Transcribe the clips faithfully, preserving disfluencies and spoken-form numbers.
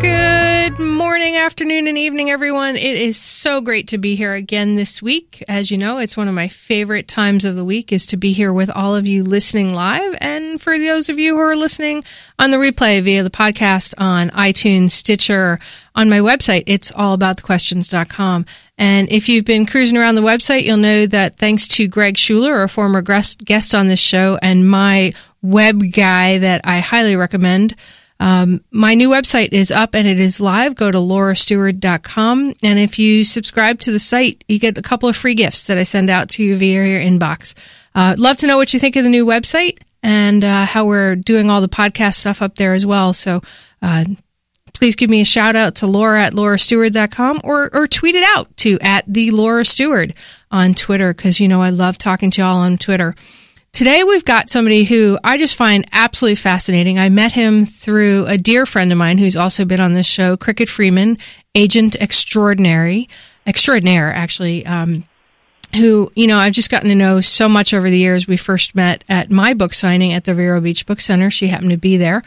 Good morning, afternoon, and evening, everyone. It is so great to be here again this week. As you know, it's one of my favorite times of the week is to be here with all of you listening live. And for those of you who are listening on the replay via the podcast on iTunes, Stitcher, on my website, it's all about the questions dot com. And if you've been cruising around the website, you'll know that thanks to Greg Schuler, a former guest on this show, and my web guy that I highly recommend, Um, my new website is up and it is live. Go to laura stewart dot com. And if you subscribe to the site, you get a couple of free gifts that I send out to you via your inbox. Uh, love to know what you think of the new website and uh, how we're doing all the podcast stuff up there as well. So uh, please give me a shout out to Laura at laura stewart dot com or, or tweet it out to at the Laura Stewart on Twitter, because, you know, I love talking to y'all on Twitter. Today we've got somebody who I just find absolutely fascinating. I met him through a dear friend of mine who's also been on this show, Cricket Freeman, agent extraordinary, extraordinaire actually, um, who, you know, I've just gotten to know so much over the years. We first met at my book signing at the Vero Beach Book Center. She happened to be there,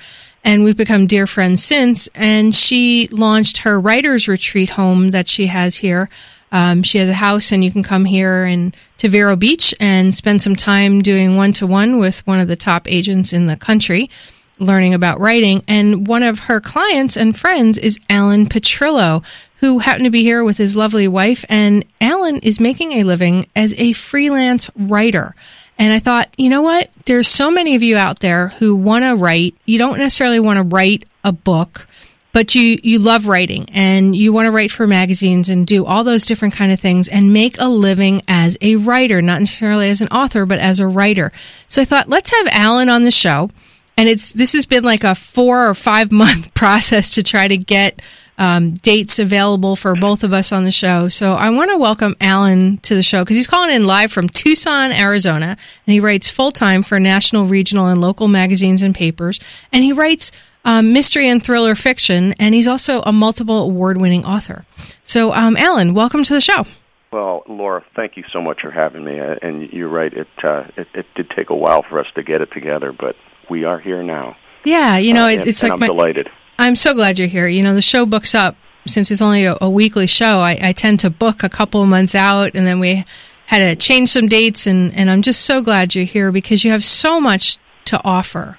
and we've become dear friends since, and she launched her writer's retreat home that she has here. Um, she has a house, and you can come here and to Vero Beach and spend some time doing one-to-one with one of the top agents in the country, learning about writing. And one of her clients and friends is Alan Petrillo, who happened to be here with his lovely wife. And Alan is making a living as a freelance writer. And I thought, you know what? There's so many of you out there who want to write. You don't necessarily want to write a book, but you, you love writing and you want to write for magazines and do all those different kind of things and make a living as a writer, not necessarily as an author, but as a writer. So I thought, let's have Alan on the show. And it's this has been like a four or five month process to try to get um, dates available for both of us on the show. So I want to welcome Alan to the show because he's calling in live from Tucson, Arizona, and he writes full time for national, regional, and local magazines and papers. And he writes Um, mystery and thriller fiction, and he's also a multiple award-winning author. So, um, Alan, welcome to the show. Well, Laura, thank you so much for having me. And you're right, it, uh, it, it did take a while for us to get it together, but we are here now. Yeah, you know, uh, and, it's like I'm my, delighted. I'm so glad you're here. You know, the show books up. Since it's only a, a weekly show, I, I tend to book a couple of months out, and then we had to change some dates, and, and I'm just so glad you're here because you have so much to offer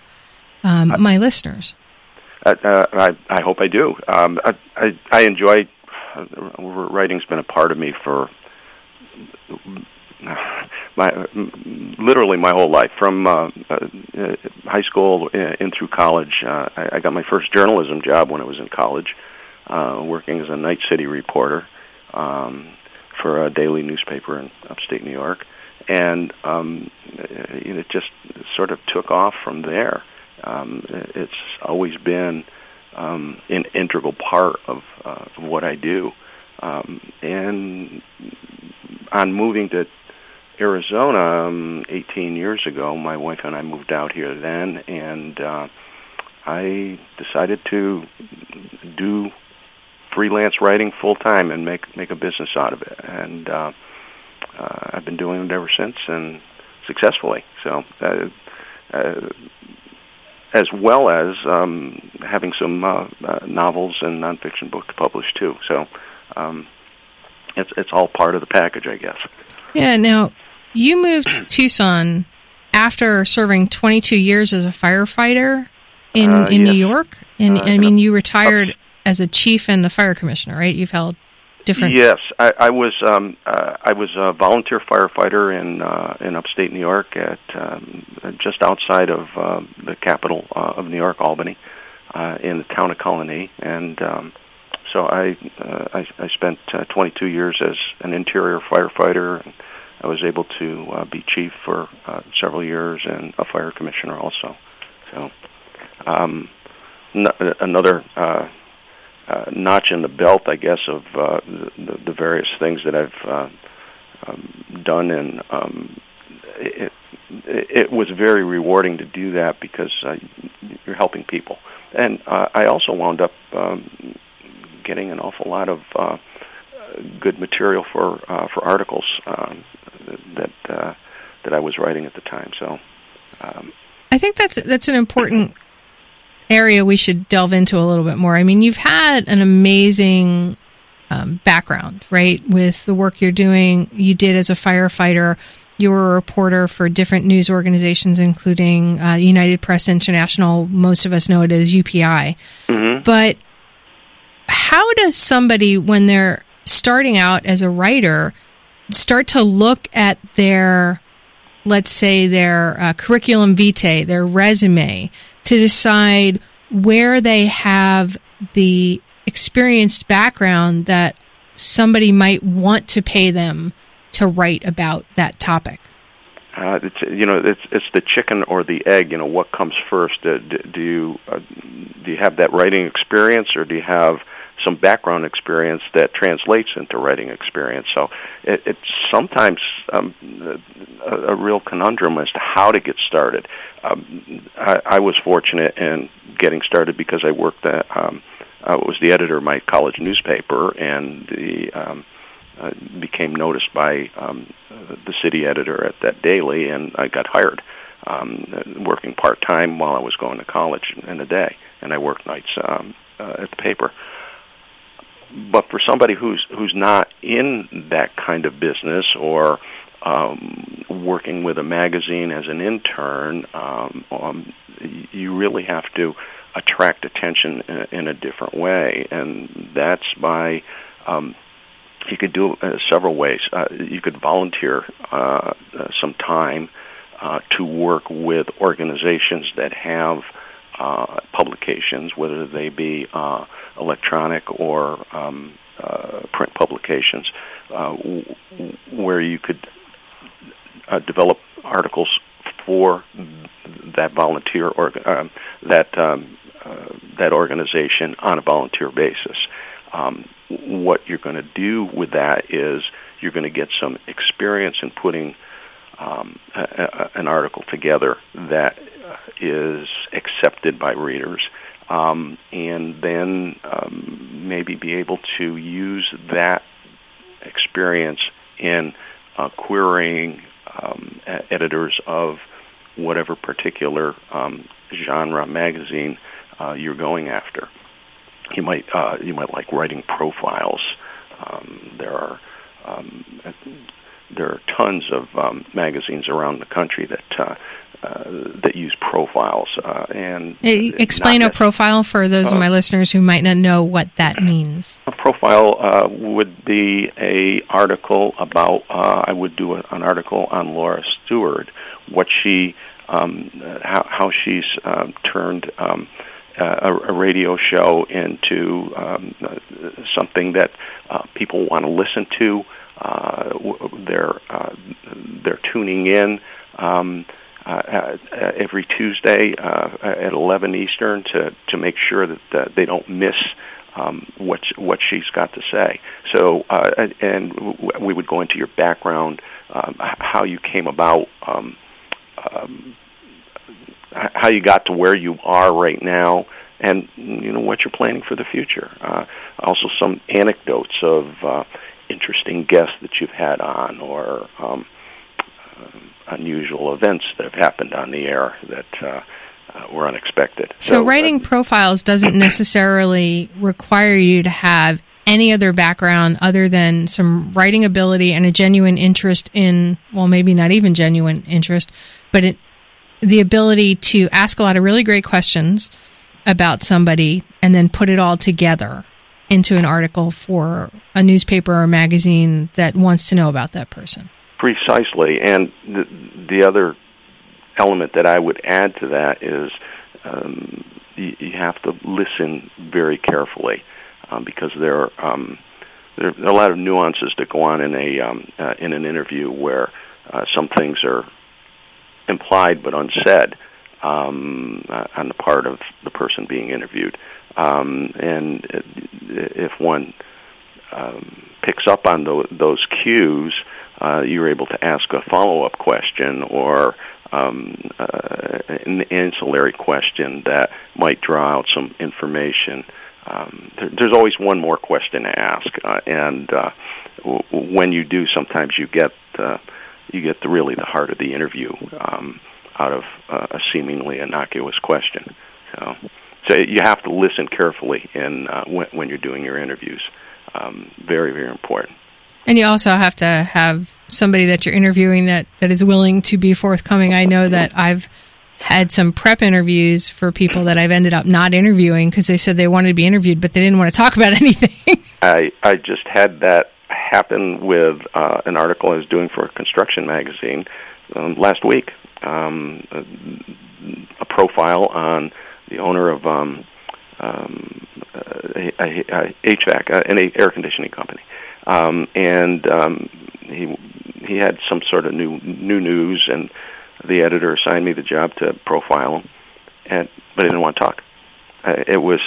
um, I, my listeners. Uh, I, I hope I do. Um, I, I, I enjoy uh, writing's been a part of me for my literally my whole life, from uh, uh, high school in through college. Uh, I, I got my first journalism job when I was in college, uh, working as a Night City reporter um, for a daily newspaper in upstate New York, and um, it just sort of took off from there. Um, it's always been um, an integral part of, uh, of what I do. Um, and on moving to Arizona um, eighteen years ago, my wife and I moved out here then, and uh, I decided to do freelance writing full-time and make, make a business out of it. And uh, uh, I've been doing it ever since, and successfully. So uh, uh as well as um, having some uh, uh, novels and nonfiction books published, too. So um, it's it's all part of the package, I guess. Yeah, now, you moved to Tucson after serving twenty-two years as a firefighter in, uh, in yes. New York. And, uh, I mean, you retired uh, as a chief and a fire commissioner, right? You've held different... Yes, I, I was um, uh, I was a volunteer firefighter in uh, in upstate New York, at um, just outside of uh, the capital uh, of New York, Albany, uh, in the town of Colony, and um, so I, uh, I I spent uh, twenty-two years as an interior firefighter. And I was able to uh, be chief for uh, several years and a fire commissioner also. So um, n- another. Uh, Uh, notch in the belt, I guess, of uh, the, the various things that I've uh, um, done, and um, it, it was very rewarding to do that because uh, you're helping people, And uh, I also wound up um, getting an awful lot of uh, good material for uh, for articles um, that uh, that I was writing at the time. So, um, I think that's that's an important area we should delve into a little bit more. I mean, you've had an amazing um, background, right, with the work you're doing. You did as a firefighter. You were a reporter for different news organizations, including uh, United Press International. Most of us know it as U P I. Mm-hmm. But how does somebody, when they're starting out as a writer, start to look at their, let's say, their uh, curriculum vitae, their resume, to decide where they have the experienced background that somebody might want to pay them to write about that topic? Uh, it's, you know, it's it's the chicken or the egg. You know, what comes first? Uh, do, do you uh, do you have that writing experience, or do you have some background experience that translates into writing experience? So it, it's sometimes um, a, a real conundrum as to how to get started. Um, I, I was fortunate in getting started because I worked at um, I was the editor of my college newspaper, and the um, Uh, became noticed by um, uh, the city editor at that daily, and I got hired, um, working part-time while I was going to college in the day, and I worked nights um, uh, at the paper. But for somebody who's who's not in that kind of business, or um, working with a magazine as an intern, um, um, you really have to attract attention in a, in a different way, and that's by... Um, You could do it uh, several ways. Uh, you could volunteer uh, uh, some time uh, to work with organizations that have uh, publications, whether they be uh, electronic or um, uh, print publications, uh, w- where you could uh, develop articles for that volunteer or um, that um, uh, that organization on a volunteer basis. Um, what you're going to do with that is you're going to get some experience in putting um, a, a, an article together that is accepted by readers, um, and then um, maybe be able to use that experience in uh, querying um, editors of whatever particular um, genre magazine uh, you're going after. You might uh, you might like writing profiles. Um, there are um, there are tons of um, magazines around the country that uh, uh, that use profiles. Uh, and hey, explain a profile for those uh, of my listeners who might not know what that means. A profile uh, would be a article about. Uh, I would do an article on Laura Stewart, what she um, how how she's um, turned. Um, Uh, a, a radio show into um, uh, something that uh, people want to listen to. Uh, w- they're uh, they're tuning in um, uh, uh, every Tuesday uh, at eleven Eastern to, to make sure that uh, they don't miss um, what what she's got to say. So uh, and w- we would go into your background, um, how you came about. Um, um, how you got to where you are right now, and you know what you're planning for the future. Uh, also, some anecdotes of uh, interesting guests that you've had on, or um, uh, unusual events that have happened on the air that uh, uh, were unexpected. So, so writing uh, profiles doesn't necessarily require you to have any other background other than some writing ability and a genuine interest in, well, maybe not even genuine interest, but it. the ability to ask a lot of really great questions about somebody and then put it all together into an article for a newspaper or magazine that wants to know about that person. Precisely. And the, the other element that I would add to that is um, you, you have to listen very carefully um, because there are, um, there are a lot of nuances that go on in, a, um, uh, in an interview where uh, some things are implied but unsaid um, on the part of the person being interviewed. Um, and if one um, picks up on those cues, uh, you're able to ask a follow-up question or um, uh, an ancillary question that might draw out some information. Um, there, there's always one more question to ask, uh, and uh, w- when you do, sometimes you get uh, you get the, really the heart of the interview um, out of uh, a seemingly innocuous question. So, so you have to listen carefully in uh, when, when you're doing your interviews. Um, very, very important. And you also have to have somebody that you're interviewing that, that is willing to be forthcoming. I know that I've had some prep interviews for people that I've ended up not interviewing because they said they wanted to be interviewed, but they didn't want to talk about anything. I, I just had that happen with uh, an article I was doing for a construction magazine um, last week, um, a, a profile on the owner of um, um, a, a, a H V A C, uh, an air conditioning company. Um, and um, he he had some sort of new new news, and the editor assigned me the job to profile him, and but I didn't want to talk. Uh, it was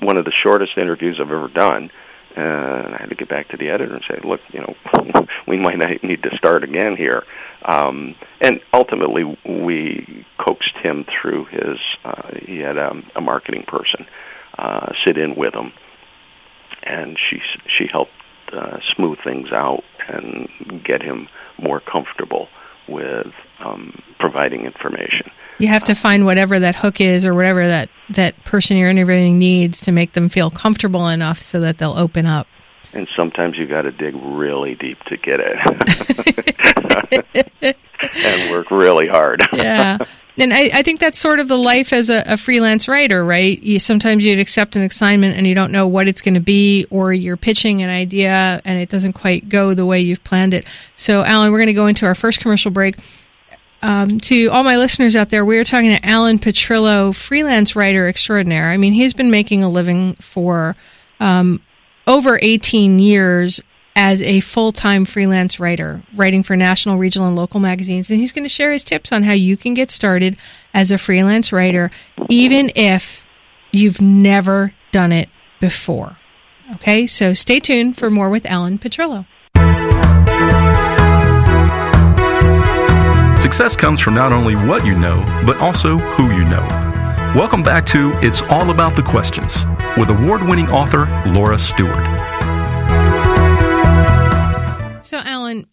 one of the shortest interviews I've ever done, uh, and I had to get back to the editor and say, "Look, you know, we might not need to start again here." Um, and ultimately, we coaxed him through his. Uh, he had um, a marketing person uh, sit in with him. And she she helped uh, smooth things out and get him more comfortable with um, providing information. You have to find whatever that hook is or whatever that, that person you're interviewing needs to make them feel comfortable enough so that they'll open up. And sometimes you got to dig really deep to get it and work really hard. Yeah. And I, I think that's sort of the life as a, a freelance writer, right? You, sometimes you'd accept an assignment and you don't know what it's going to be, or you're pitching an idea and it doesn't quite go the way you've planned it. So, Alan, we're going to go into our first commercial break. Um, to all my listeners out there, we are talking to Alan Petrillo, freelance writer extraordinaire. I mean, he's been making a living for um, over eighteen years as a full-time freelance writer, writing for national, regional, and local magazines. And he's going to share his tips on how you can get started as a freelance writer, even if you've never done it before. Okay, so stay tuned for more with Alan Petrillo. Success comes from not only what you know, but also who you know. Welcome back to It's All About the Questions with award-winning author Laura Stewart. So, Alan,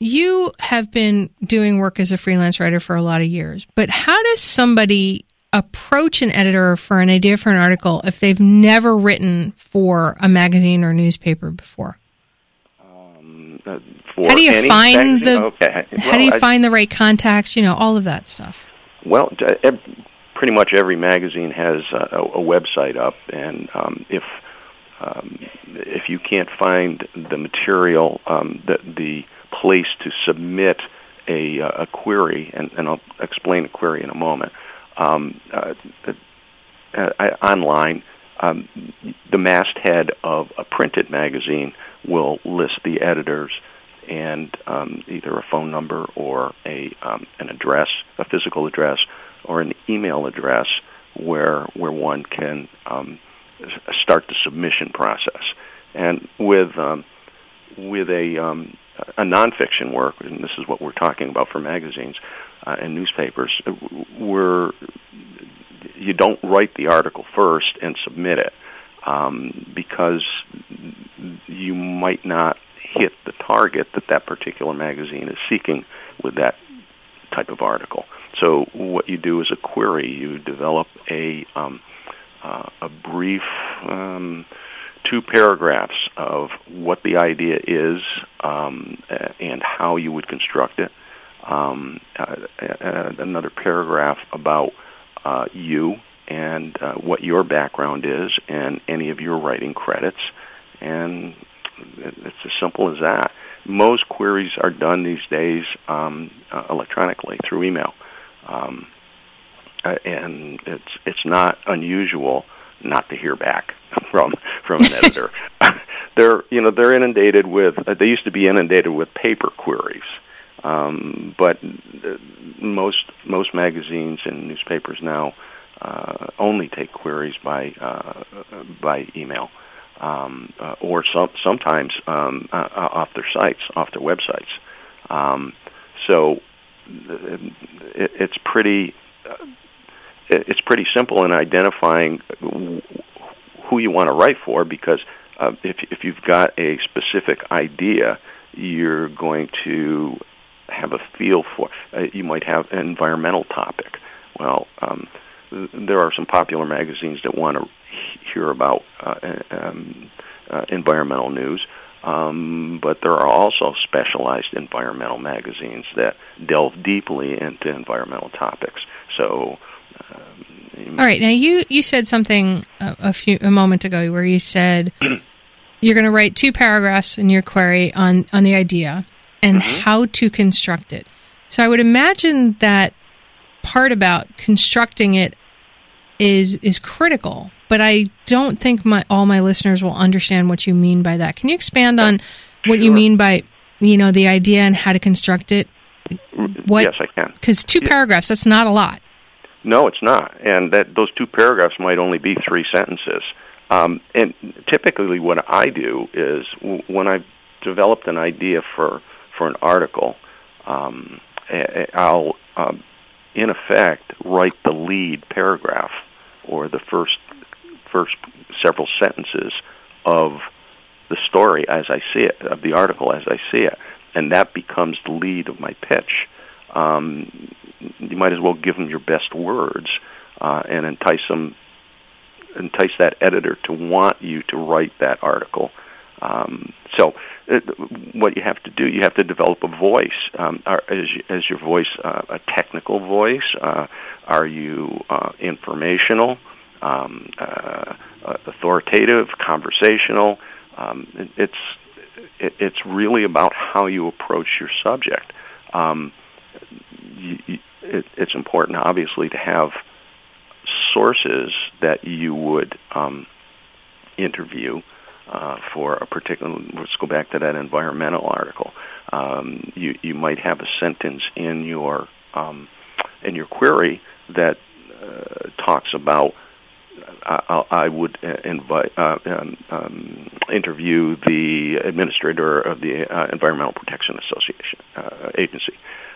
you have been doing work as a freelance writer for a lot of years, but how does somebody approach an editor for an idea for an article if they've never written for a magazine or newspaper before? Um, for how do you find magazine? the okay. well, How do you I, find the right contacts? You know, all of that stuff. Well, pretty much every magazine has a, a website up, and um, if. Um, if you can't find the material, um, the, the place to submit a, a query, and, and I'll explain a query in a moment, um, uh, uh, uh, online, um, the masthead of a printed magazine will list the editors and um, either a phone number or a um, an address, a physical address, or an email address where where one can um, start the submission process. And with um, with a um, a nonfiction work, and this is what we're talking about for magazines uh, and newspapers, we're you don't write the article first and submit it um, because you might not hit the target that that particular magazine is seeking with that type of article. So what you do is a query. You develop a um, Uh, a brief um, two paragraphs of what the idea is um, and how you would construct it. Um, uh, another paragraph about uh, you and uh, what your background is and any of your writing credits. And it's as simple as that. Most queries are done these days um, uh, electronically through email. Um, Uh, and it's it's not unusual not to hear back from from an editor. they're you know they're inundated with uh, they used to be inundated with paper queries, um, but most most magazines and newspapers now uh, only take queries by uh, by email um, uh, or some, sometimes um, uh, off their sites, off their websites. Um, So it's pretty it's pretty simple in identifying who you want to write for, because uh, if, if you've got a specific idea, you're going to have a feel for uh, you might have an environmental topic. Well, um, there are some popular magazines that want to hear about uh, um, uh, environmental news, um, but there are also specialized environmental magazines that delve deeply into environmental topics. So, um, you all right. Now, you, you said something a, a few a moment ago where you said you're going to write two paragraphs in your query on, on the idea and mm-hmm. how to construct it. So, I would imagine that part about constructing it is is critical, but I don't think my all my listeners will understand what you mean by that. Can you expand on what sure. you mean by, you know, the idea and how to construct it? What, yes, I can. Because two yeah. paragraphs, that's not a lot. No, it's not. And that those two paragraphs might only be three sentences. Um, and typically what I do is w- when I've developed an idea for, for an article, um, I'll... Um, in effect, write the lead paragraph or the first first several sentences of the story as I see it, of the article as I see it, and that becomes the lead of my pitch. Um, you might as well give them your best words uh, and entice them, entice that editor to want you to write that article. Um, so it, what you have to do, you have to develop a voice. Um, are, is, is your voice uh, a technical voice? Uh, are you uh, informational, um, uh, authoritative, conversational? Um, it, it's it, it's really about how you approach your subject. Um, you, it, it's important, obviously, to have sources that you would um, interview. Uh, for a particular, let's go back to that environmental article. Um, you you might have a sentence in your um, in your query that uh, talks about. I, I would invite uh, um, um, interview the administrator of the uh, Environmental Protection Association uh, agency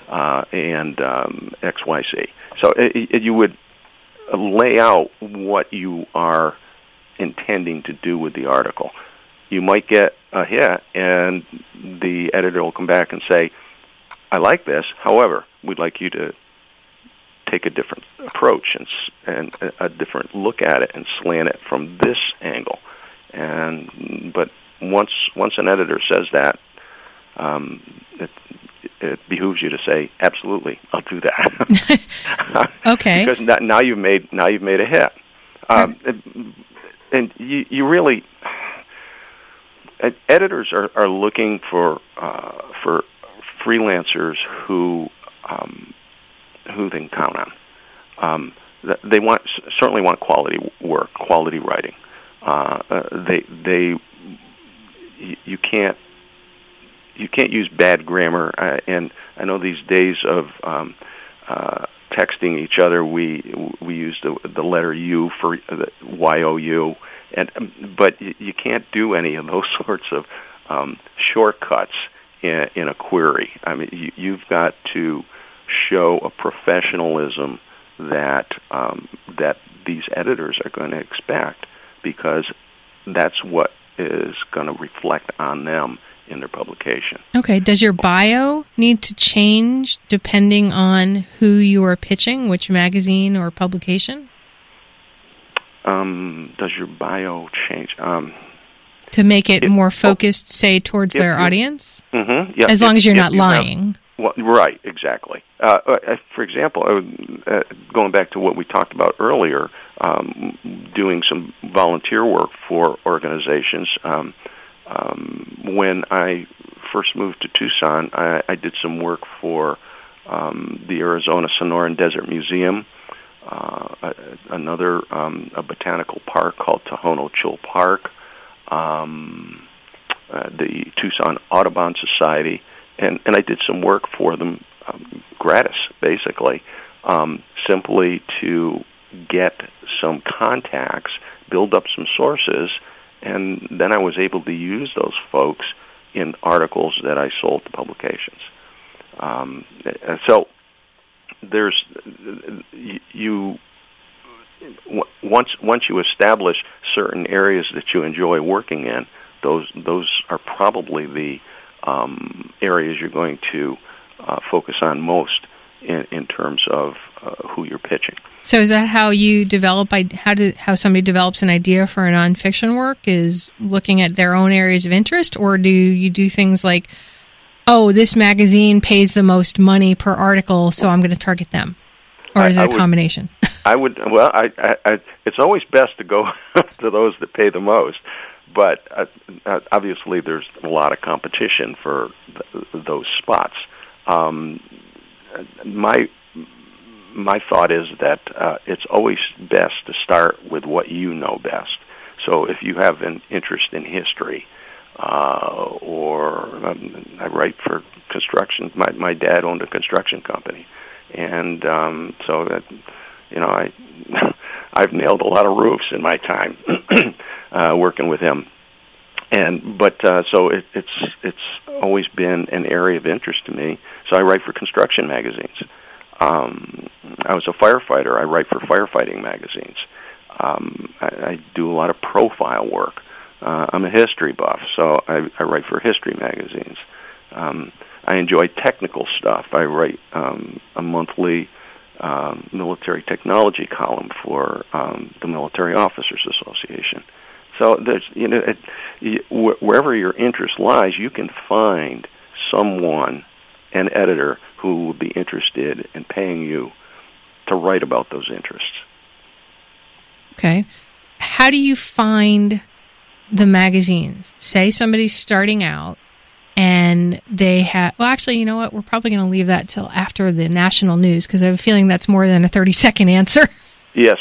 uh, and um, X Y C. So it, it, you would lay out what you are intending to do with the article. You might get a hit, and the editor will come back and say, I like this, however, we'd like you to take a different approach and, and a different look at it and slant it from this angle. And but once once an editor says that, um, it, it behooves you to say, absolutely, I'll do that. Okay. Because now you've made, now you've made a hit. Um, it, And you, you really, editors are, are looking for uh, for freelancers who um, who they can count on. Um, they want certainly want quality work, quality writing. Uh, they they you can't you can't use bad grammar. Uh, and I know these days of um, uh, texting each other, we we use the the letter U for the Y O U, and but you, you can't do any of those sorts of um, shortcuts in, in a query. I mean, you, you've got to show a professionalism that um, that these editors are going to expect, because that's what is going to reflect on them in their publication. Okay. Does your bio need to change depending on who you are pitching, which magazine or publication? Um, does your bio change? Um, to make it, it more focused, say, towards it, their it, audience? Mm-hmm. Yeah, as long it, as you're it, not you lying. Have, well, right, exactly. Uh, uh, for example, uh, going back to what we talked about earlier, um, doing some volunteer work for organizations, um, Um, when I first moved to Tucson, I, I did some work for um, the Arizona Sonoran Desert Museum, uh, a, another um, a botanical park called Tohono Chul Park, um, uh, the Tucson Audubon Society, and, and I did some work for them um, gratis, basically, um, simply to get some contacts, build up some sources. And then I was able to use those folks in articles that I sold to publications. Um, so there's you once once you establish certain areas that you enjoy working in, those those are probably the um, areas you're going to uh, focus on most in, in terms of uh, who you're pitching. So is that how you develop? How do how somebody develops an idea for a nonfiction work? Is looking at their own areas of interest, or do you do things like, oh, this magazine pays the most money per article, so I'm going to target them? Or is I, I it a would, combination? I would, well, I, I, I, it's always best to go to those that pay the most, but uh, obviously there's a lot of competition for th- those spots. Um, my my thought is that uh, it's always best to start with what you know best. So if you have an interest in history, Uh, or um, I write for construction. My my dad owned a construction company, and um, so that, you know, I I've nailed a lot of roofs in my time uh, working with him. And but uh, so it, it's it's always been an area of interest to me. So I write for construction magazines. Um, I was a firefighter. I write for firefighting magazines. Um, I, I do a lot of profile work. Uh, I'm a history buff, so I, I write for history magazines. Um, I enjoy technical stuff. I write um, a monthly um, military technology column for um, the Military Officers Association. So there's, you know, it, you, wherever your interest lies, you can find someone, an editor, who will be interested in paying you to write about those interests. Okay. How do you find the magazines? Say somebody's starting out and they have, well, actually, you know what? We're probably going to leave that till after the national news because I have a feeling that's more than a thirty-second answer. Yes.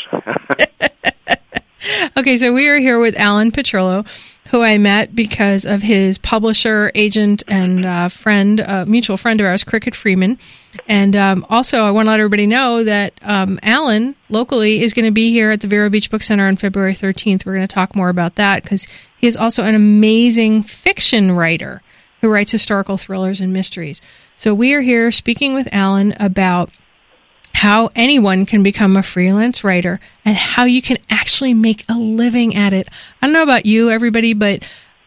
Okay, so we are here with Alan Petrillo, who I met because of his publisher, agent, and uh, friend, uh, mutual friend of ours, Cricket Freeman. And um, also, I want to let everybody know that um, Alan, locally, is going to be here at the Vero Beach Book Center on February thirteenth. We're going to talk more about that because he is also an amazing fiction writer who writes historical thrillers and mysteries. So we are here speaking with Alan about how anyone can become a freelance writer and how you can actually make a living at it. I don't know about you, everybody, but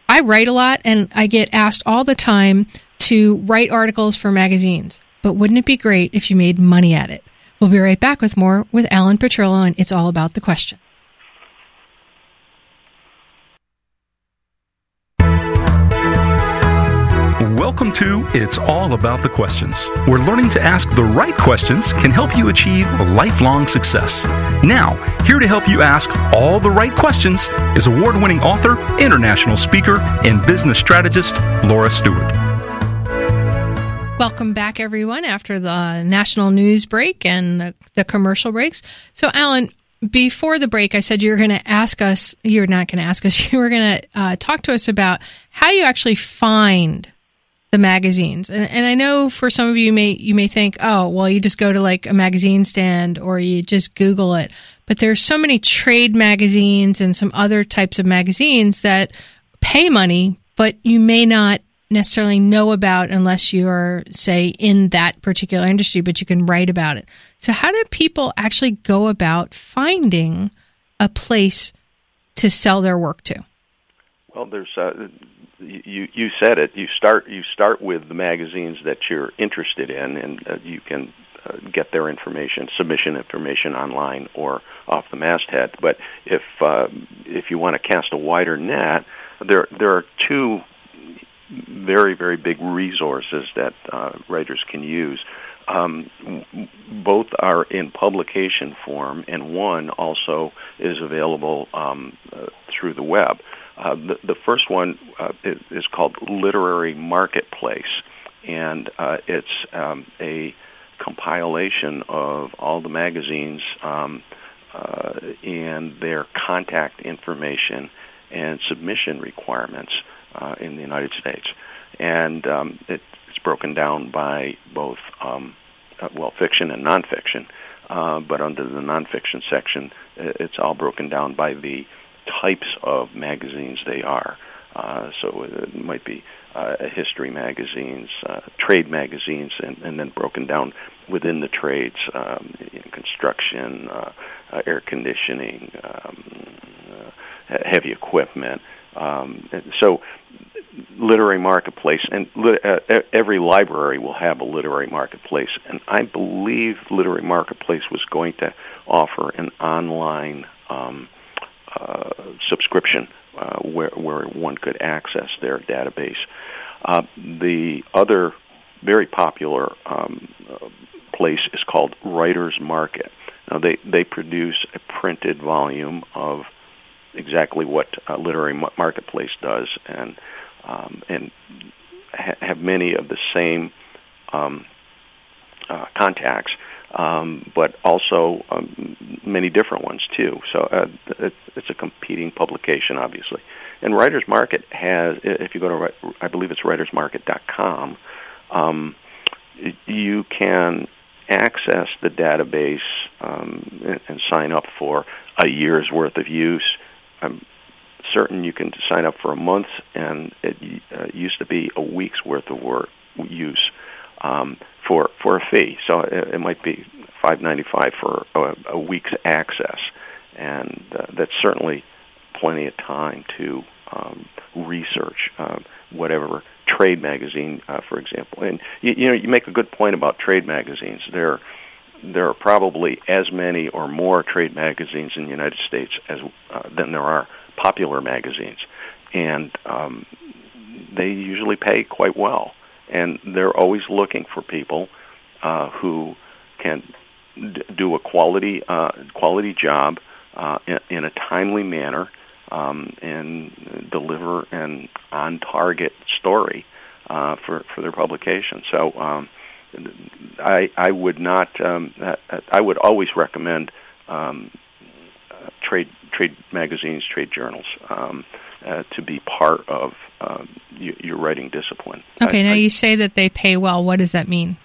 I write a lot and I get asked all the time to write articles for magazines. But wouldn't it be great if you made money at it? We'll be right back with more with Alan Petrillo, and It's All About the Question. Welcome to It's All About the Questions, where learning to ask the right questions can help you achieve lifelong success. Now, here to help you ask all the right questions is award-winning author, international speaker, and business strategist, Laura Stewart. Welcome back, everyone, after the national news break and the, the commercial breaks. So, Alan, before the break, I said you're going to ask us, you're not going to ask us, you were going to uh, talk to us about how you actually find the magazines. And, and I know for some of you may you may think, oh, well, you just go to like a magazine stand or you just Google it. But there's so many trade magazines and some other types of magazines that pay money, but you may not necessarily know about unless you're, say, in that particular industry, but you can write about it. So how do people actually go about finding a place to sell their work to? Well, there's uh You, you said it. You start you start with the magazines that you're interested in, and uh, you can uh, get their information, submission information online or off the masthead. But if uh, if you want to cast a wider net, there there are two very very big resources that uh, writers can use. Um, both are in publication form, and one also is available um, uh, through the web. Uh, the, the first one uh, is, is called Literary Marketplace, and uh, it's um, a compilation of all the magazines um, uh, and their contact information and submission requirements uh, in the United States. And um, it, it's broken down by both, um, uh, well, fiction and nonfiction, uh, but under the nonfiction section, it's all broken down by the types of magazines they are. Uh, so it might be uh, history magazines, uh, trade magazines, and, and then broken down within the trades, um, in construction, uh, uh, air conditioning, um, uh, heavy equipment. Um, so Literary Marketplace, and li- uh, every library will have a Literary Marketplace, and I believe Literary Marketplace was going to offer an online um, uh, subscription uh, where, where one could access their database. Uh, the other very popular um, place is called Writer's Market. Now, they, they produce a printed volume of exactly what uh, Literary Marketplace does, and um, and ha- have many of the same um, uh, contacts, um, but also um, many different ones too. So uh, it's, it's a competing publication, obviously. And Writer's Market has, if you go to, I believe it's writers market dot com, um, you can access the database um, and, and sign up for a year's worth of use. I'm certain you can sign up for a month, and it uh, used to be a week's worth of work use um, for for a fee. So it, it might be five dollars and ninety-five cents for a, a week's access, and uh, that's certainly plenty of time to um, research uh, whatever trade magazine, uh, for example. And you, you know, you make a good point about trade magazines. They're There are probably as many or more trade magazines in the United States as uh, than there are popular magazines, and um, they usually pay quite well. And they're always looking for people uh, who can d- do a quality uh, quality job uh, in, in a timely manner um, and deliver an on-target story uh, for for their publication. So. Um, I, I would not. Um, I would always recommend um, uh, trade trade magazines, trade journals, um, uh, to be part of uh, your, your writing discipline. Okay. I, now I, you say that they pay well. What does that mean?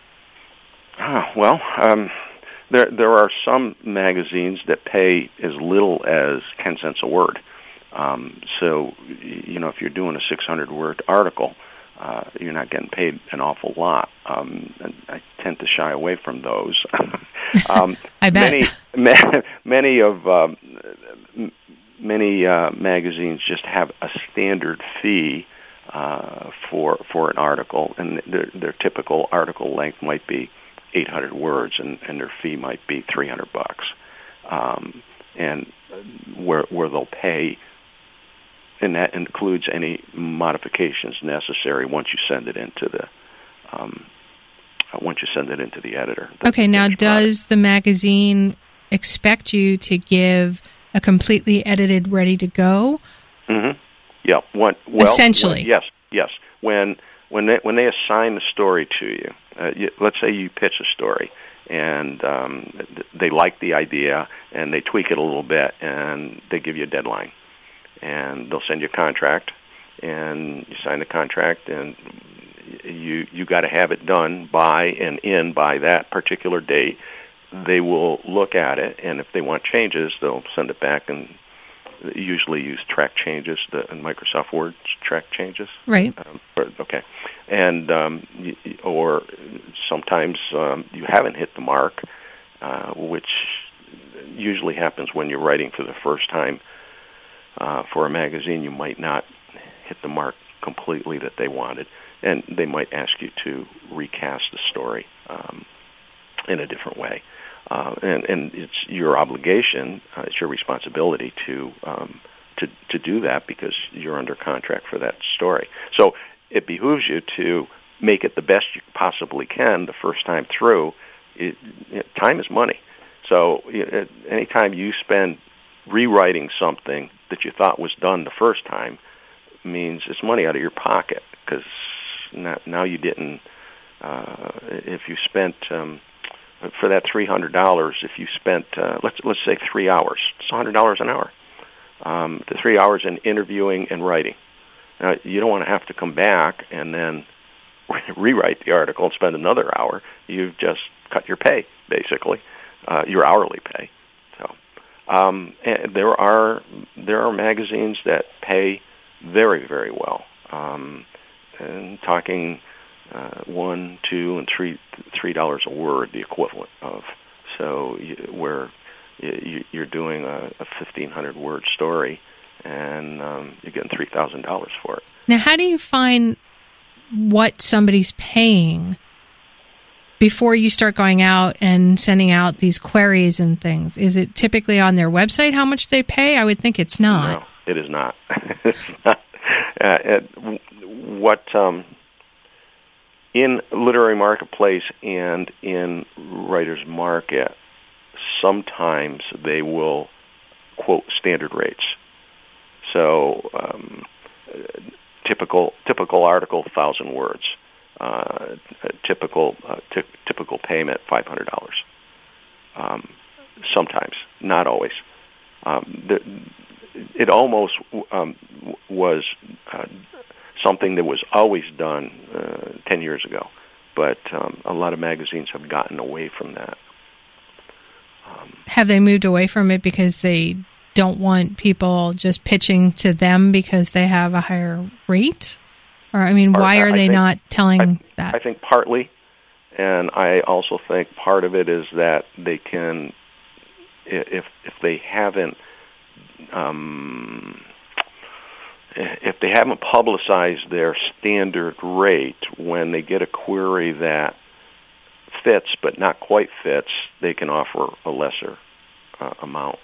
Uh, well, um, there there are some magazines that pay as little as ten cents a word. Um, so you know, if you're doing a six hundred word article. Uh, you're not getting paid an awful lot. Um, and I tend to shy away from those. um, I bet. Many, ma- many of um, many uh, magazines just have a standard fee uh, for for an article, and their, their typical article length might be eight hundred words, and, and their fee might be three hundred bucks, um, and where where they'll pay. And that includes any modifications necessary once you send it into the um, once you send it into the editor. The okay. Now, does the magazine expect you to give a completely edited, ready to go? Mm-hmm. Yeah. One, well, essentially. One, yes. Yes. When when they, when they assign the story to you, uh, you, let's say you pitch a story. And um, they like the idea, and they tweak it a little bit, and they give you a deadline. And they'll send you a contract, and you sign the contract, and you you got to have it done by and in by that particular date. They will look at it, and if they want changes, they'll send it back, and usually use track changes, the in Microsoft Word track changes. Right. Um, or, okay. And um, or sometimes um, you haven't hit the mark, uh, which usually happens when you're writing for the first time. Uh, for a magazine, you might not hit the mark completely that they wanted, and they might ask you to recast the story um, in a different way. Uh, and, and it's your obligation, uh, it's your responsibility to, um, to to do that because you're under contract for that story. So it behooves you to make it the best you possibly can the first time through. It, it, time is money. So it, any time you spend rewriting something that you thought was done the first time means it's money out of your pocket because now you didn't. Uh, if you spent um, for that three hundred dollars, if you spent uh, let's let's say three hours, it's a hundred dollars an hour. Um, the three hours in interviewing and writing. Now you don't want to have to come back and then rewrite the article and spend another hour. You've just cut your pay basically, uh, your hourly pay. Um, there are there are magazines that pay very, very well. Um, and talking uh, one, two, and three three dollars a word, the equivalent of. So you, where you, you're doing a, a fifteen hundred word story, and um, you're getting three thousand dollars for it. Now, how do you find what somebody's paying before you start going out and sending out these queries and things? Is it typically on their website how much they pay? I would think it's not. No, it is not. It's not. Uh, it, what um, in Literary Marketplace and in Writer's Market, sometimes they will quote standard rates. So um, typical typical article, thousand words. Uh, typical uh, t- typical payment, five hundred dollars. Um, sometimes, not always. Um, the, it almost um, was uh, something that was always done uh, ten years ago, but um, a lot of magazines have gotten away from that. Um, have they moved away from it because they don't want people just pitching to them because they have a higher rate? Or, I mean, why are they not telling that? I think partly, and I also think part of it is that they can, if if they haven't, um, if they haven't publicized their standard rate, when they get a query that fits but not quite fits, they can offer a lesser uh, amount.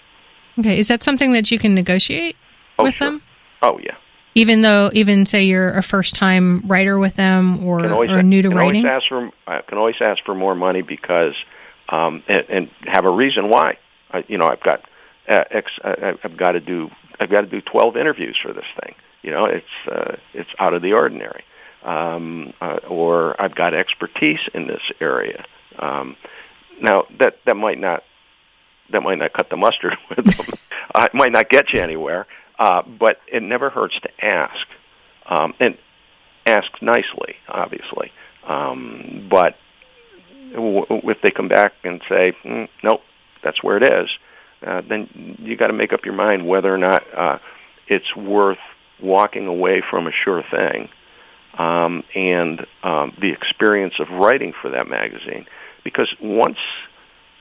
Okay, is that something that you can negotiate oh, with sure. them? Oh, yeah. Even though, even say you're a first-time writer with them, or, always, or new to can writing, always ask for, I can always ask for more money because, um, and, and have a reason why. I, you know, I've got, uh, ex, I, I've got to do, I've got to do twelve interviews for this thing. You know, it's uh, it's out of the ordinary, um, uh, or I've got expertise in this area. Um, now that that might not, that might not cut the mustard with them. uh, it might not get you anywhere. Uh, but it never hurts to ask, um, and ask nicely, obviously. Um, but w- if they come back and say, mm, nope, that's where it is, uh, then you got to make up your mind whether or not uh, it's worth walking away from a sure thing um, and um, the experience of writing for that magazine. Because once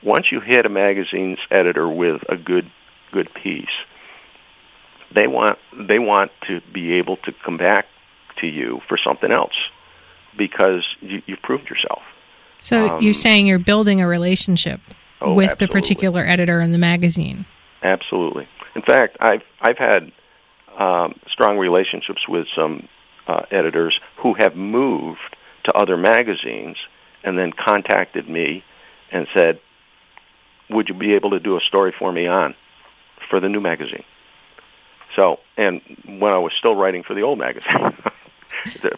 once you hit a magazine's editor with a good good piece, They want they want to be able to come back to you for something else because you, you've proved yourself. So um, you're saying you're building a relationship oh, with absolutely. the particular editor in the magazine. Absolutely. In fact, I've I've had um, strong relationships with some uh, editors who have moved to other magazines and then contacted me and said, "Would you be able to do a story for me on for the new magazine?" So, and when I was still writing for the old magazine,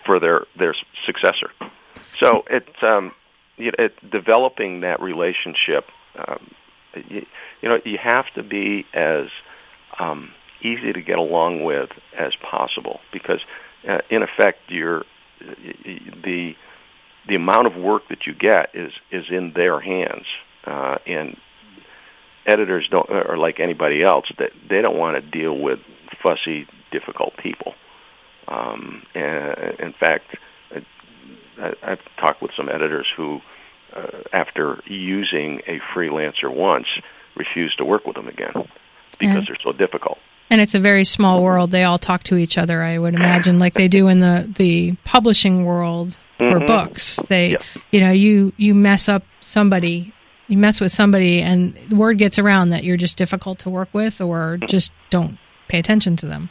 for their their successor. So it's um, it, developing that relationship. Um, you, you know, you have to be as um, easy to get along with as possible because, uh, in effect, your the the amount of work that you get is is in their hands, uh, and editors don't, or like anybody else, that they, they don't want to deal with fussy, difficult people. Um, and in fact, I, I've talked with some editors who, uh, after using a freelancer once, refuse to work with them again because and, they're so difficult. And it's a very small world. They all talk to each other, I would imagine, like they do in the, the publishing world for mm-hmm. books. They, yeah. you know, you, you mess up somebody. You mess with somebody, and the word gets around that you're just difficult to work with, or just don't pay attention to them.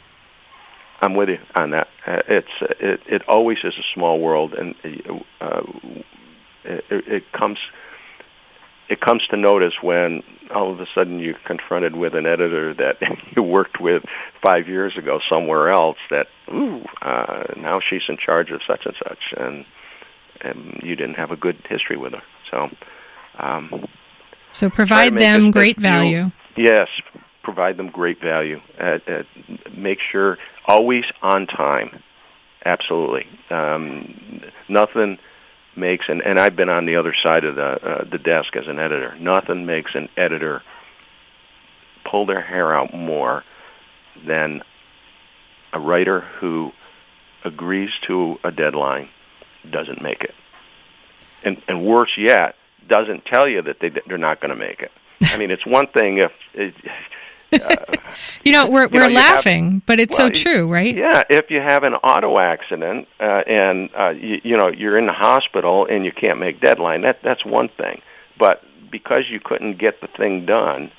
I'm with you on that. Uh, it's it, it always is a small world, and uh, it, it comes it comes to notice when all of a sudden you're confronted with an editor that you worked with five years ago somewhere else. That ooh, uh, now she's in charge of such and such, and and you didn't have a good history with her, so. Um, so provide them great value. Yes, provide them great value. Uh, uh, make sure, always on time, absolutely. Um, nothing makes, an, and I've been on the other side of the, uh, the desk as an editor, nothing makes an editor pull their hair out more than a writer who agrees to a deadline doesn't make it. And, and worse yet, doesn't tell you that they, they're not going to make it. I mean, it's one thing if... It, uh, you know, we're, you we're know, laughing, have, but it's well, so true, right? Yeah, if you have an auto accident uh, and, uh, you, you know, you're in the hospital and you can't make deadline, that that's one thing. But because you couldn't get the thing done,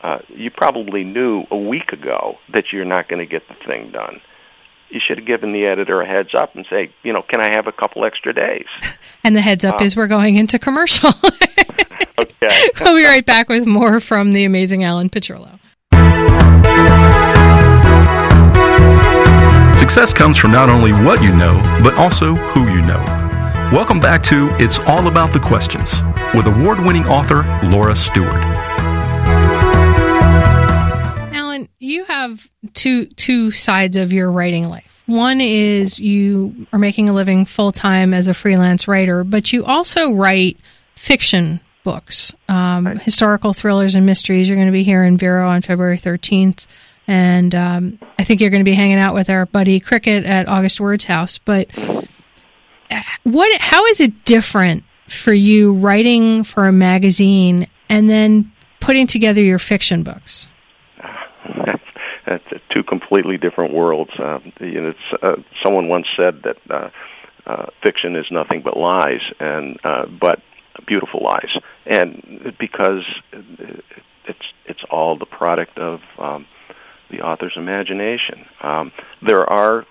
uh, you probably knew a week ago that you're not going to get the thing done. You should have given the editor a heads up and say, you know, can I have a couple extra days? And the heads up um, is we're going into commercial. Okay. We'll be right back with more from the amazing Alan Petrillo. Success comes from not only what you know, but also who you know. Welcome back to It's All About the Questions with award-winning author Laura Stewart. Alan, you have two two sides of your writing life. One is you are making a living full-time as a freelance writer, but you also write fiction books, um, right. historical thrillers and mysteries. You're going to be here in Vero on February thirteenth. And um, I think you're going to be hanging out with our buddy Cricket at August Word's house. But what? How is it different for you writing for a magazine and then putting together your fiction books? That's, that's two completely different worlds. Uh, you know, it's, uh, someone once said that uh, uh, fiction is nothing but lies, and uh, but beautiful lies, and because it's it's all the product of. Um, the author's imagination. Um, there are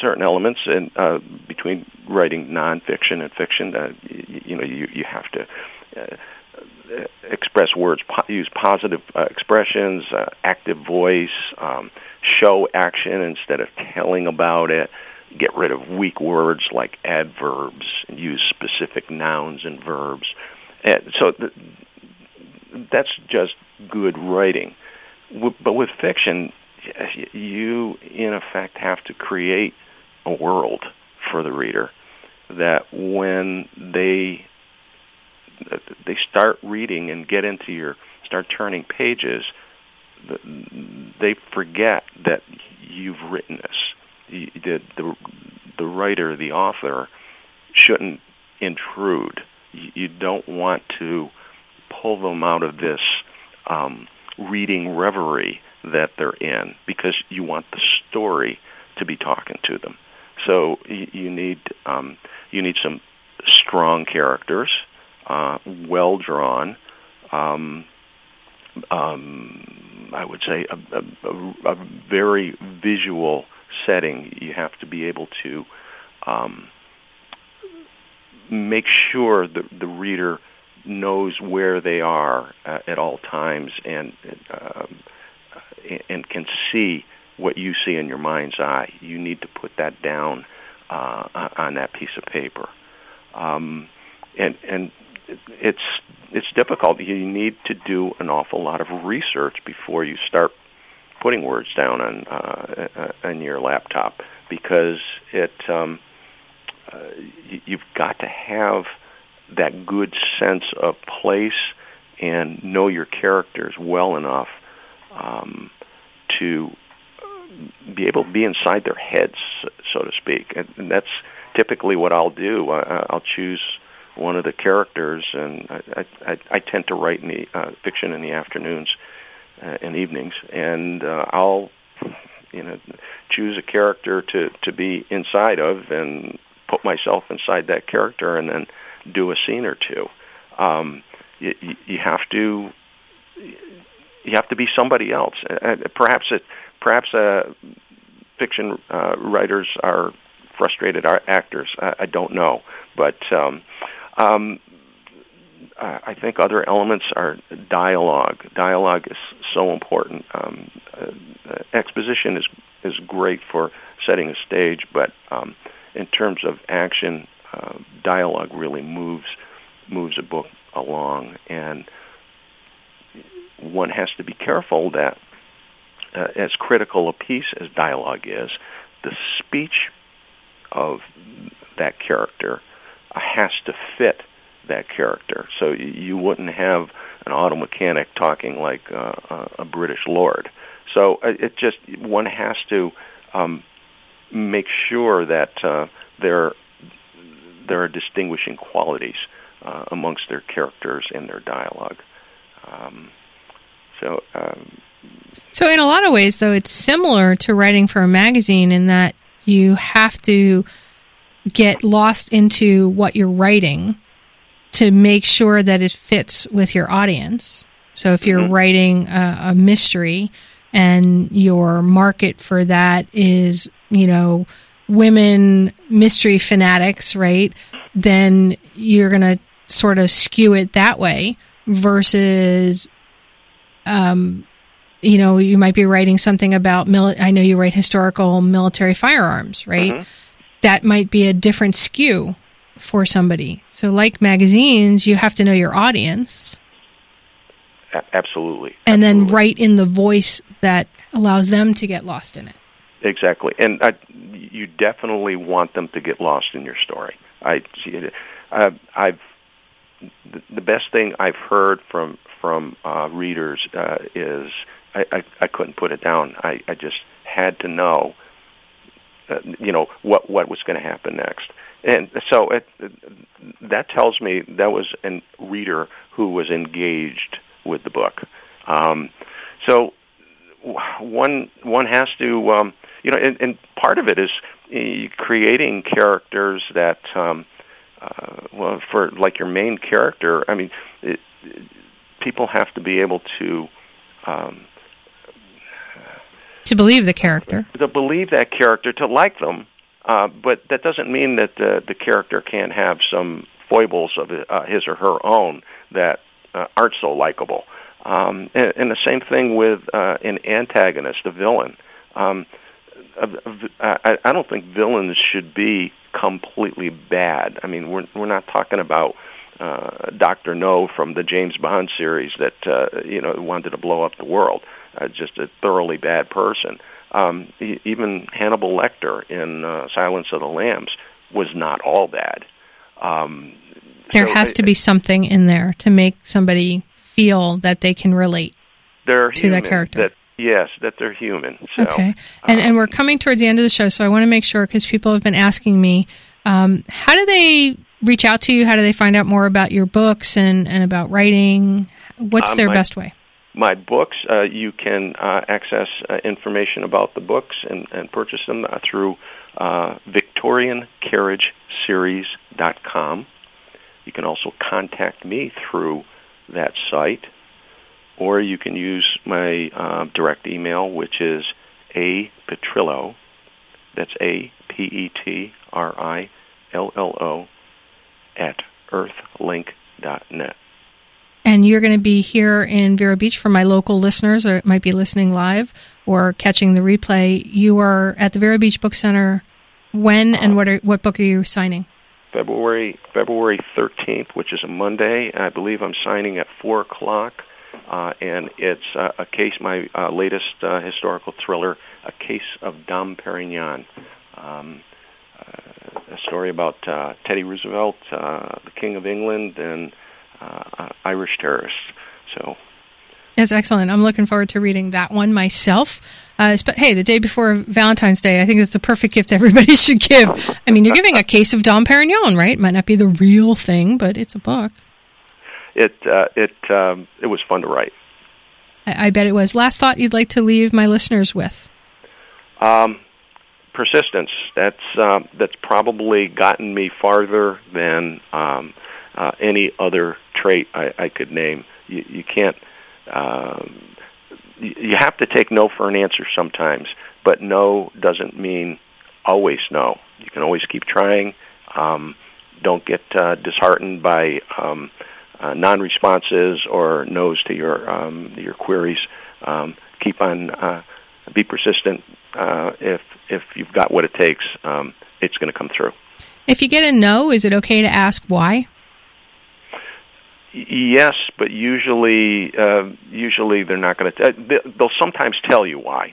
certain elements in uh, between writing nonfiction and fiction that you, you know you, you have to uh, express words, po- use positive uh, expressions, uh, active voice, um, show action instead of telling about it. Get rid of weak words like adverbs. And use specific nouns and verbs. And so th- that's just good writing. But with fiction, you, in effect, have to create a world for the reader that when they they start reading and get into your, start turning pages, they forget that you've written this. The, the, the writer, the author, shouldn't intrude. You don't want to pull them out of this um reading reverie that they're in, because you want the story to be talking to them. So you need um, you need some strong characters, uh, well drawn. Um, um, I would say a, a, a very visual setting. You have to be able to um, make sure that the reader knows where they are uh, at all times, and uh, and can see what you see in your mind's eye. You need to put that down uh, on that piece of paper, um, and and it's it's difficult. You need to do an awful lot of research before you start putting words down on uh, on your laptop, because it um, uh, you've got to have that good sense of place and know your characters well enough um, to be able to be inside their heads, so to speak. And, and that's typically what I'll do. I, I'll choose one of the characters, and I, I, I tend to write in the, uh, fiction in the afternoons uh, and evenings, and uh, I'll you know choose a character to, to be inside of and put myself inside that character, and then do a scene or two. Um, you, you have to you have to be somebody else. Uh, perhaps it, perhaps uh, fiction uh, writers are frustrated actors. I, I don't know, but um, um, I think other elements are dialogue. Dialogue is so important. Um, uh, exposition is is great for setting a stage, but um, in terms of action. Uh, dialogue really moves moves a book along, and one has to be careful that, uh, as critical a piece as dialogue is, the speech of that character has to fit that character. So you wouldn't have an auto mechanic talking like uh, a British lord. So it just one has to um, make sure that uh, there there are distinguishing qualities uh, amongst their characters and their dialogue. Um, so, um, so in a lot of ways, though, it's similar to writing for a magazine in that you have to get lost into what you're writing to make sure that it fits with your audience. So if you're mm-hmm. writing a, a mystery and your market for that is, you know, women mystery fanatics, right, then you're going to sort of skew it that way versus, um, you know, you might be writing something about, mil- I know you write historical military firearms, right? Mm-hmm. That might be a different skew for somebody. So like magazines, you have to know your audience. A- absolutely. And absolutely. Then write in the voice that allows them to get lost in it. Exactly. And I, you definitely want them to get lost in your story. I, uh, I've the best thing I've heard from from uh, readers uh, is I, I, I couldn't put it down. I, I just had to know Uh, you know, what what was going to happen next. And so it, that tells me that was a reader who was engaged with the book. Um, so one one has to, um, you know, and, and part of it is uh, creating characters that, um, uh, well, for like your main character, I mean, it, it, people have to be able to... Um, To believe the character. To believe that character, to like them, uh, but that doesn't mean that the, the character can't have some foibles of uh, his or her own that uh, aren't so likable. Um, and, and the same thing with uh, an antagonist, a villain. Um, I, I don't think villains should be completely bad. I mean, we're we're not talking about uh, Doctor No from the James Bond series that uh, you know wanted to blow up the world. Uh, just a thoroughly bad person. Um, he, even Hannibal Lecter in uh, Silence of the Lambs was not all bad. Um, there so has I, to be something in there to make somebody feel that they can relate they're to human, that character. That, yes, that they're human. So, okay. And, um, and we're coming towards the end of the show, so I want to make sure, because people have been asking me, um, how do they reach out to you? How do they find out more about your books and, and about writing? What's um, their I, best way? My books, uh, you can uh, access uh, information about the books and, and purchase them through uh, Victorian Carriage Series dot com. You can also contact me through that site, or you can use my uh, direct email, which is apetrillo, that's A P E T R I L L O, at earthlink dot net. And you're going to be here in Vero Beach for my local listeners, or might be listening live or catching the replay. You are at the Vero Beach Book Center. When and what are, what book are you signing? February February thirteenth, which is a Monday. I believe I'm signing at four o'clock, uh, and it's uh, a case. My uh, latest uh, historical thriller, A Case of Dom Perignon, um, uh, a story about uh, Teddy Roosevelt, uh, the King of England, and Uh, Irish terrorists. So that's excellent. I'm looking forward to reading that one myself. Uh, but hey, the day before Valentine's Day, I think it's the perfect gift everybody should give. I mean, you're giving A Case of Dom Perignon, right? Might not be the real thing, but it's a book. It uh, it um, it was fun to write. I-, I bet it was. Last thought you'd like to leave my listeners with? Um, persistence. That's uh, that's probably gotten me farther than um, uh, any other trait I, I could name. You, you can't. Um, you, you have to take no for an answer sometimes, but no doesn't mean always no. You can always keep trying. Um, don't get uh, disheartened by um, uh, non-responses or no's to your um, your queries. Um, keep on. Uh, be persistent. Uh, if if you've got what it takes, um, it's going to come through. If you get a no, is it okay to ask why? Yes, but usually, uh, usually they're not going to. They'll sometimes tell you why.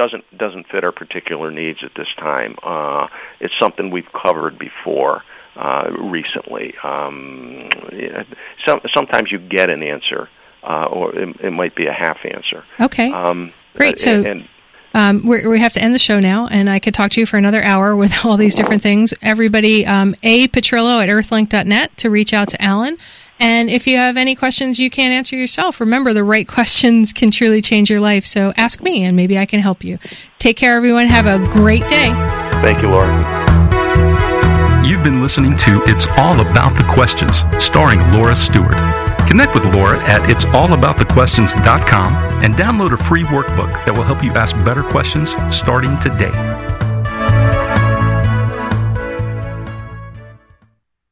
Doesn't doesn't fit our particular needs at this time. Uh, it's something we've covered before uh, recently. Um, yeah, some, sometimes you get an answer, uh, or it, it might be a half answer. Okay, um, great. So, and, Um, we're, we have to end the show now, and I could talk to you for another hour with all these different things. Everybody, um, apetrillo at earthlink dot net to reach out to Alan. And if you have any questions you can't answer yourself, remember the right questions can truly change your life. So ask me, and maybe I can help you. Take care, everyone. Have a great day. Thank you, Laura. You've been listening to It's All About the Questions, starring Laura Stewart. Connect with Laura at its all about the questions dot com and download a free workbook that will help you ask better questions starting today.